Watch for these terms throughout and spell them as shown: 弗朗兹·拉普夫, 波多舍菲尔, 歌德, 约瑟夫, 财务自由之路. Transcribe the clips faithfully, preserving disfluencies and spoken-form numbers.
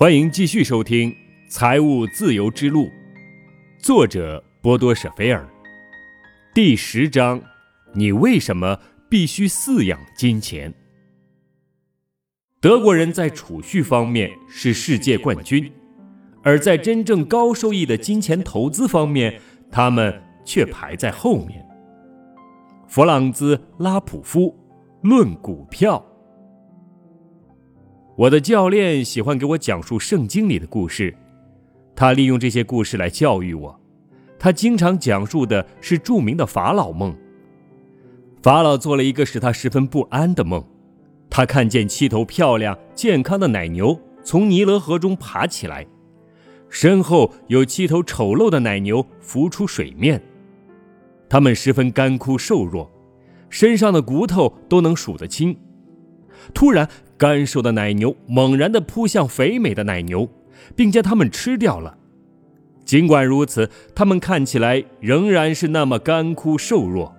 欢迎继续收听《财务自由之路》，作者波多舍菲尔。第十章，你为什么必须饲养金钱？德国人在储蓄方面是世界冠军，而在真正高收益的金钱投资方面，他们却排在后面。弗朗兹·拉普夫论股票。我的教练喜欢给我讲述圣经里的故事，他利用这些故事来教育我。他经常讲述的是著名的法老梦。法老做了一个使他十分不安的梦，他看见七头漂亮健康的奶牛从尼罗河中爬起来，身后有七头丑陋的奶牛浮出水面，它们十分干枯瘦弱，身上的骨头都能数得清。突然，干瘦的奶牛猛然地扑向肥美的奶牛，并将它们吃掉了。尽管如此，它们看起来仍然是那么干枯瘦弱。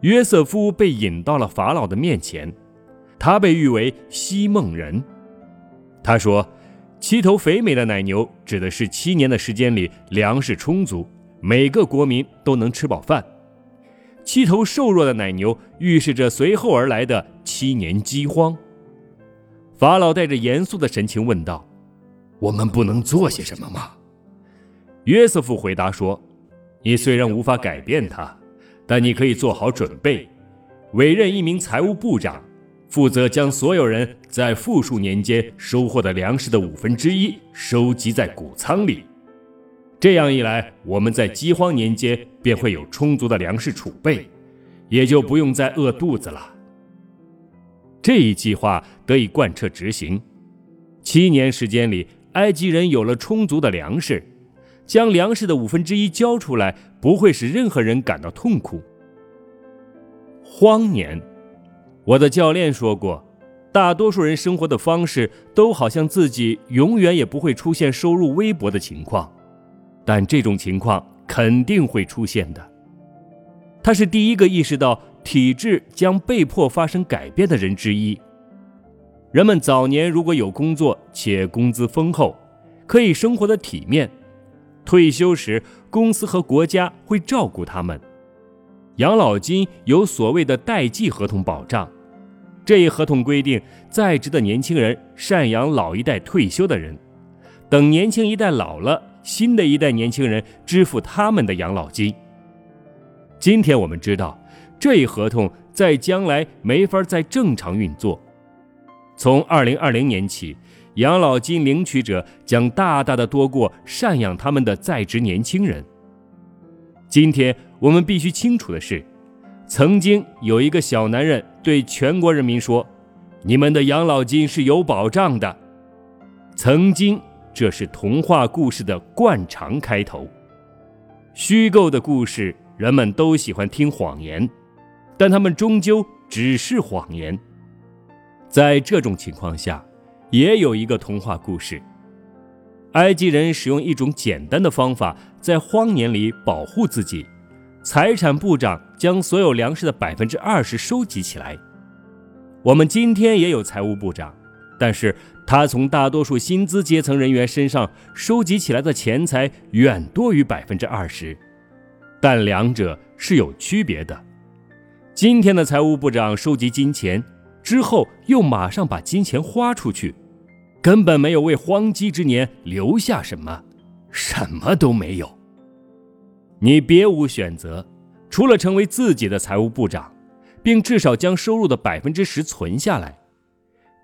约瑟夫被引到了法老的面前，他被誉为希梦人。他说，七头肥美的奶牛指的是七年的时间里粮食充足，每个国民都能吃饱饭。七头瘦弱的奶牛预示着随后而来的七年饥荒。法老带着严肃的神情问道，我们不能做些什么吗？约瑟夫回答说，你虽然无法改变它，但你可以做好准备，委任一名财务部长，负责将所有人在复数年间收获的粮食的五分之一收集在谷仓里。这样一来，我们在饥荒年间便会有充足的粮食储备，也就不用再饿肚子了。这一计划得以贯彻执行。七年时间里，埃及人有了充足的粮食，将粮食的五分之一交出来，不会使任何人感到痛苦。荒年，我的教练说过，大多数人生活的方式都好像自己永远也不会出现收入微薄的情况，但这种情况肯定会出现的。他是第一个意识到体制将被迫发生改变的人之一。人们早年如果有工作且工资丰厚，可以生活得体面，退休时公司和国家会照顾他们。养老金有所谓的代际合同保障，这一合同规定在职的年轻人赡养老一代退休的人，等年轻一代老了，新的一代年轻人支付他们的养老金。今天我们知道，这一合同在将来没法再正常运作。从二零二零年起，养老金领取者将大大的多过赡养他们的在职年轻人。今天我们必须清楚的是，曾经有一个小男人对全国人民说，你们的养老金是有保障的。曾经，这是童话故事的惯常开头。虚构的故事，人们都喜欢听谎言，但他们终究只是谎言。在这种情况下，也有一个童话故事。埃及人使用一种简单的方法，在荒年里保护自己。财产部长将所有粮食的 百分之二十 收集起来。我们今天也有财务部长，但是他从大多数薪资阶层人员身上收集起来的钱财远多于 百分之二十， 但两者是有区别的。今天的财务部长收集金钱之后，又马上把金钱花出去，根本没有为荒饥之年留下什么，什么都没有。你别无选择，除了成为自己的财务部长，并至少将收入的 百分之十 存下来。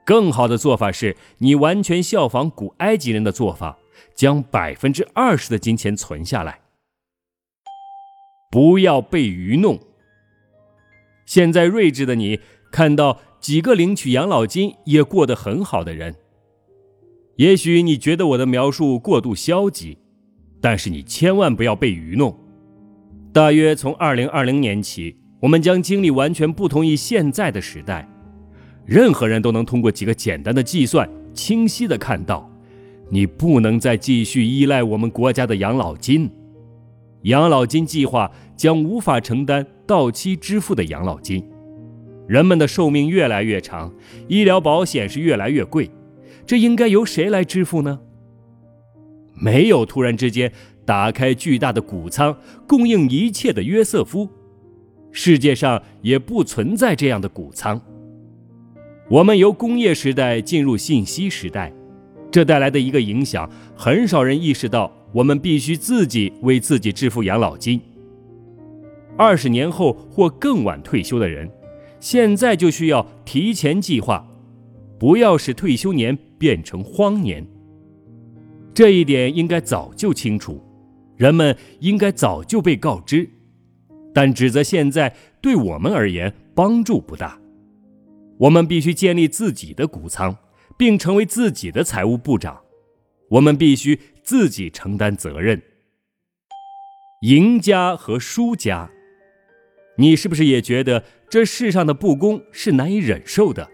更好的做法是你完全效仿古埃及人的做法，将 百分之二十 的金钱存下来。不要被愚弄。现在睿智的你看到几个领取养老金也过得很好的人。也许你觉得我的描述过度消极，但是你千万不要被愚弄。大约从二零二零年起，我们将经历完全不同于现在的时代。任何人都能通过几个简单的计算清晰地看到，你不能再继续依赖我们国家的养老金。养老金计划将无法承担到期支付的养老金。人们的寿命越来越长，医疗保险是越来越贵，这应该由谁来支付呢？没有突然之间打开巨大的谷仓供应一切的约瑟夫，世界上也不存在这样的谷仓。我们由工业时代进入信息时代，这带来的一个影响，很少人意识到我们必须自己为自己支付养老金。二十年后或更晚退休的人，现在就需要提前计划，不要使退休年变成荒年。这一点应该早就清楚，人们应该早就被告知，但指责现在对我们而言帮助不大。我们必须建立自己的谷仓，并成为自己的财务部长。我们必须自己承担责任。赢家和输家，你是不是也觉得这世上的不公是难以忍受的？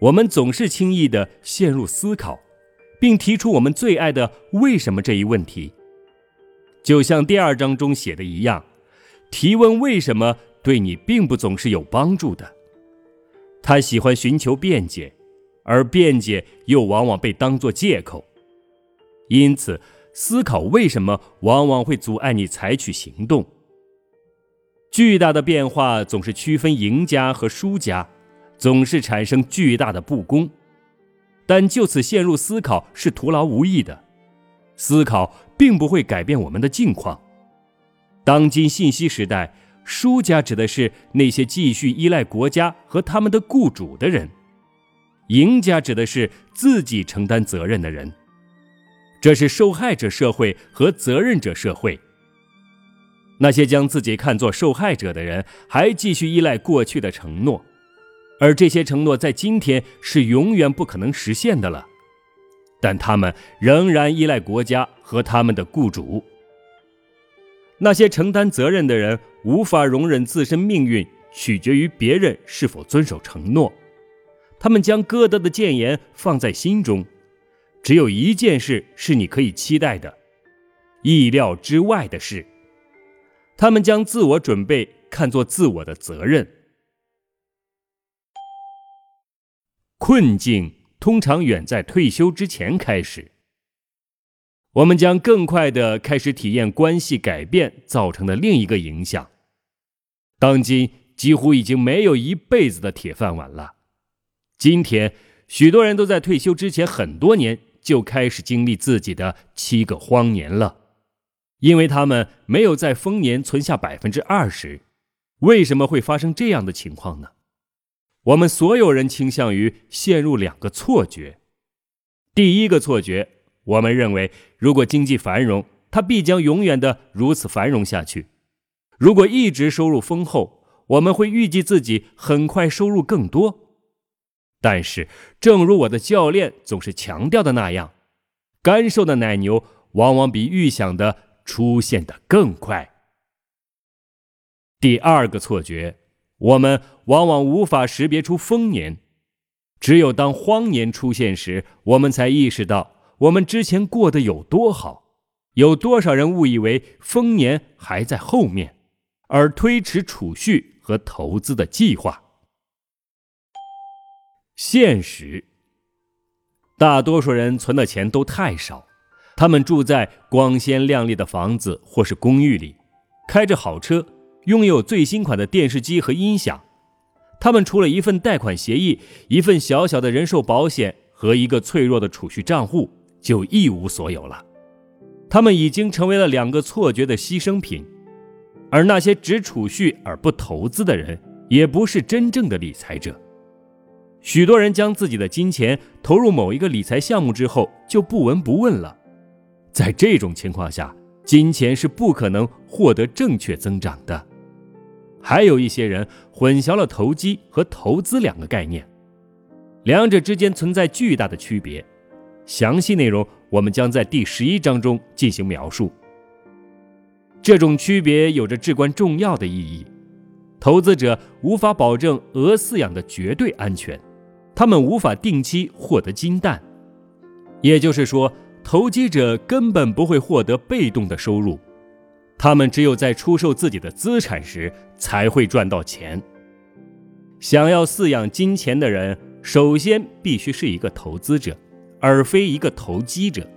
我们总是轻易地陷入思考，并提出我们最爱的为什么这一问题。就像第二章中写的一样，提问为什么对你并不总是有帮助的。他喜欢寻求辩解，而辩解又往往被当作借口。因此，思考为什么往往会阻碍你采取行动。巨大的变化总是区分赢家和输家，总是产生巨大的不公。但就此陷入思考是徒劳无益的，思考并不会改变我们的境况。当今信息时代，输家指的是那些继续依赖国家和他们的雇主的人，赢家指的是自己承担责任的人。这是受害者社会和责任者社会。那些将自己看作受害者的人，还继续依赖过去的承诺，而这些承诺在今天是永远不可能实现的了，但他们仍然依赖国家和他们的雇主。那些承担责任的人无法容忍自身命运取决于别人是否遵守承诺，他们将歌德的谏言放在心中，只有一件事是你可以期待的，意料之外的事。他们将自我准备看作自我的责任。困境通常远在退休之前开始，我们将更快地开始体验关系改变造成的另一个影响。当今几乎已经没有一辈子的铁饭碗了。今天，许多人都在退休之前很多年就开始经历自己的七个荒年了，因为他们没有在丰年存下 百分之二十。 为什么会发生这样的情况呢？我们所有人倾向于陷入两个错觉。第一个错觉，我们认为如果经济繁荣，它必将永远的如此繁荣下去。如果一直收入丰厚，我们会预计自己很快收入更多。但是正如我的教练总是强调的那样，干瘦的奶牛往往比预想的出现的更快。第二个错觉，我们往往无法识别出丰年，只有当荒年出现时，我们才意识到我们之前过得有多好。有多少人误以为丰年还在后面，而推迟储蓄和投资的计划。现实，大多数人存的钱都太少，他们住在光鲜亮丽的房子或是公寓里，开着好车，拥有最新款的电视机和音响。他们除了一份贷款协议，一份小小的人寿保险和一个脆弱的储蓄账户，就一无所有了。他们已经成为了两个错觉的牺牲品，而那些只储蓄而不投资的人，也不是真正的理财者。许多人将自己的金钱投入某一个理财项目之后就不闻不问了。在这种情况下，金钱是不可能获得正确增长的。还有一些人混淆了投机和投资两个概念，两者之间存在巨大的区别。详细内容我们将在第十一章中进行描述。这种区别有着至关重要的意义。投资者无法保证鹅饲养的绝对安全，他们无法定期获得金蛋，也就是说，投机者根本不会获得被动的收入，他们只有在出售自己的资产时才会赚到钱。想要饲养金钱的人，首先必须是一个投资者，而非一个投机者。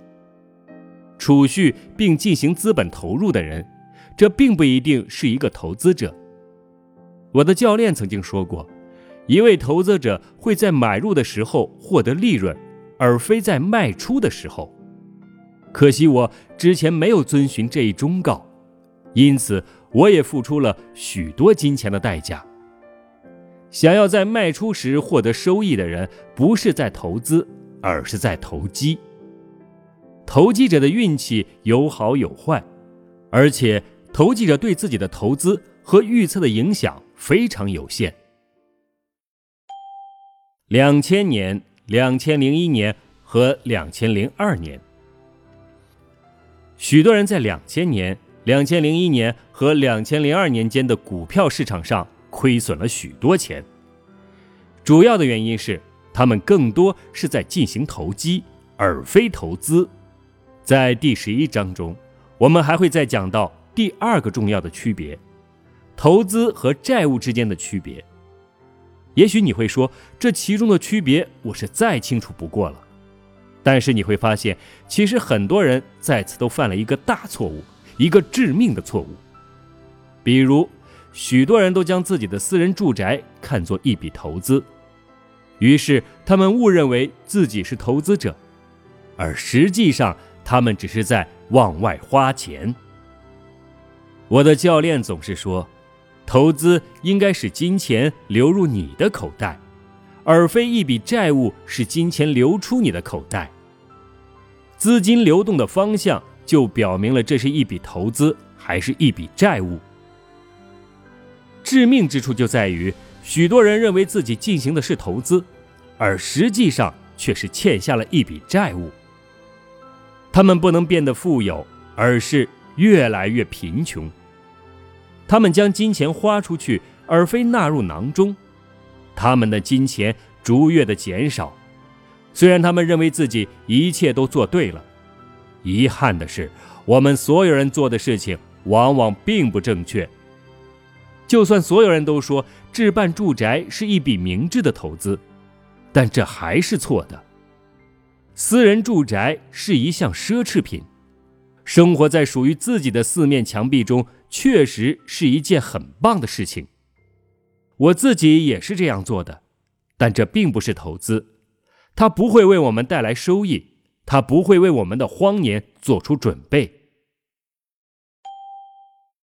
储蓄并进行资本投入的人，这并不一定是一个投资者。我的教练曾经说过，一位投资者会在买入的时候获得利润，而非在卖出的时候。可惜我之前没有遵循这一忠告，因此我也付出了许多金钱的代价。想要在卖出时获得收益的人，不是在投资，而是在投机。投机者的运气有好有坏，而且投机者对自己的投资和预测的影响非常有限。两千年、两千零一年和两千零二年，许多人在两千年、两千零一年和两千零二年间的股票市场上亏损了许多钱，主要的原因是他们更多是在进行投机，而非投资。在第十一章中，我们还会再讲到第二个重要的区别，投资和债务之间的区别。也许你会说，这其中的区别我是再清楚不过了。但是你会发现，其实很多人在此都犯了一个大错误，一个致命的错误。比如，许多人都将自己的私人住宅看作一笔投资，于是他们误认为自己是投资者，而实际上他们只是在往外花钱。我的教练总是说，投资应该使金钱流入你的口袋，而非一笔债务使金钱流出你的口袋。资金流动的方向就表明了这是一笔投资还是一笔债务。致命之处就在于，许多人认为自己进行的是投资，而实际上却是欠下了一笔债务。他们不能变得富有，而是越来越贫穷。他们将金钱花出去，而非纳入囊中。他们的金钱逐月的减少，虽然他们认为自己一切都做对了。遗憾的是，我们所有人做的事情往往并不正确。就算所有人都说置办住宅是一笔明智的投资，但这还是错的。私人住宅是一项奢侈品，生活在属于自己的四面墙壁中确实是一件很棒的事情。我自己也是这样做的，但这并不是投资，它不会为我们带来收益，它不会为我们的荒年做出准备。